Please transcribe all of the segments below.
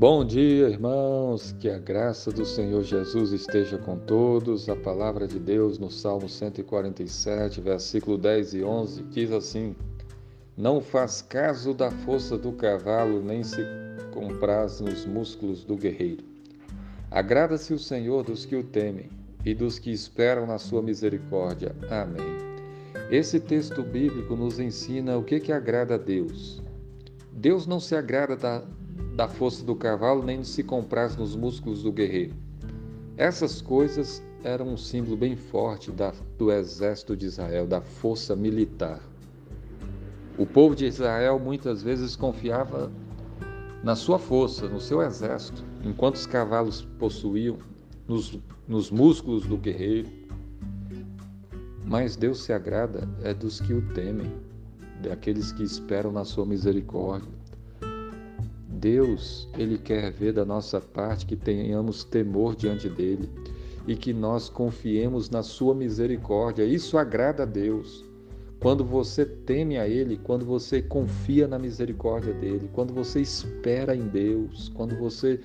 Bom dia, irmãos, que a graça do Senhor Jesus esteja com todos. A palavra de Deus no Salmo 147, versículo 10 e 11, diz assim: Não faz caso da força do cavalo, nem se compraz nos músculos do guerreiro. Agrada-se o Senhor dos que o temem e dos que esperam na sua misericórdia. Amém. Esse texto bíblico nos ensina o que agrada a Deus. Deus não se agrada da força do cavalo, nem se compraz nos músculos do guerreiro. Essas coisas eram um símbolo bem forte do exército de Israel, da força militar. O povo de Israel muitas vezes confiava na sua força, no seu exército, enquanto os cavalos possuíam nos músculos do guerreiro. Mas Deus se agrada é dos que o temem, daqueles que esperam na sua misericórdia. Deus, Ele quer ver da nossa parte que tenhamos temor diante dEle e que nós confiemos na sua misericórdia. Isso agrada a Deus. Quando você teme a Ele, quando você confia na misericórdia dEle, quando você espera em Deus, quando você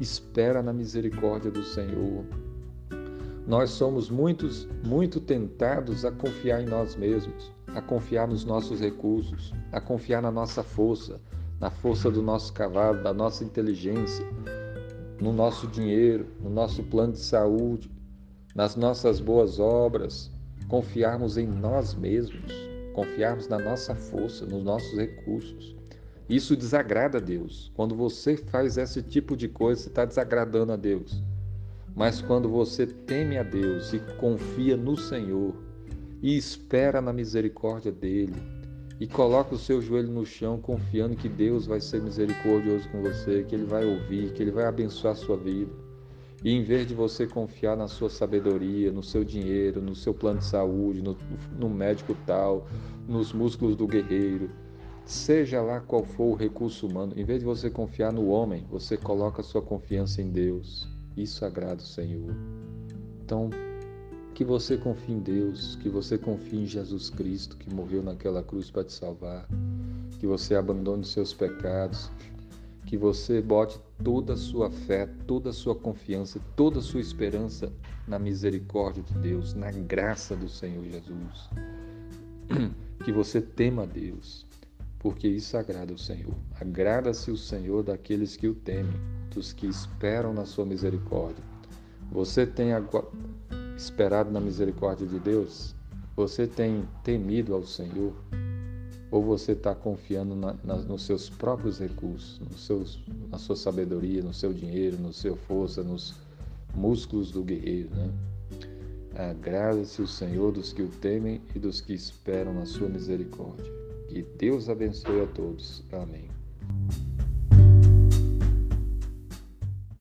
espera na misericórdia do Senhor. Nós somos muito tentados a confiar em nós mesmos, a confiar nos nossos recursos, a confiar na nossa força, na força do nosso cavalo, da nossa inteligência, no nosso dinheiro, no nosso plano de saúde, nas nossas boas obras, confiarmos em nós mesmos, confiarmos na nossa força, nos nossos recursos. Isso desagrada a Deus. Quando você faz esse tipo de coisa, você está desagradando a Deus. Mas quando você teme a Deus e confia no Senhor e espera na misericórdia dEle, e coloca o seu joelho no chão, confiando que Deus vai ser misericordioso com você, que Ele vai ouvir, que Ele vai abençoar a sua vida. E em vez de você confiar na sua sabedoria, no seu dinheiro, no seu plano de saúde, no médico tal, nos músculos do guerreiro, seja lá qual for o recurso humano, em vez de você confiar no homem, você coloca a sua confiança em Deus. Isso agrada o Senhor. Então, que você confie em Deus, que você confie em Jesus Cristo, que morreu naquela cruz para te salvar, que você abandone os seus pecados, que você bote toda a sua fé, toda a sua confiança, toda a sua esperança na misericórdia de Deus, na graça do Senhor Jesus. Que você tema a Deus, porque isso agrada o Senhor. Agrada-se o Senhor daqueles que o temem, dos que esperam na sua misericórdia. Você tem esperado na misericórdia de Deus? Você tem temido ao Senhor? Ou você está confiando nos seus próprios recursos, na sua sabedoria, no seu dinheiro, na sua força, nos músculos do guerreiro, né? Agrada-se o Senhor dos que o temem e dos que esperam na sua misericórdia. Que Deus abençoe a todos. Amém.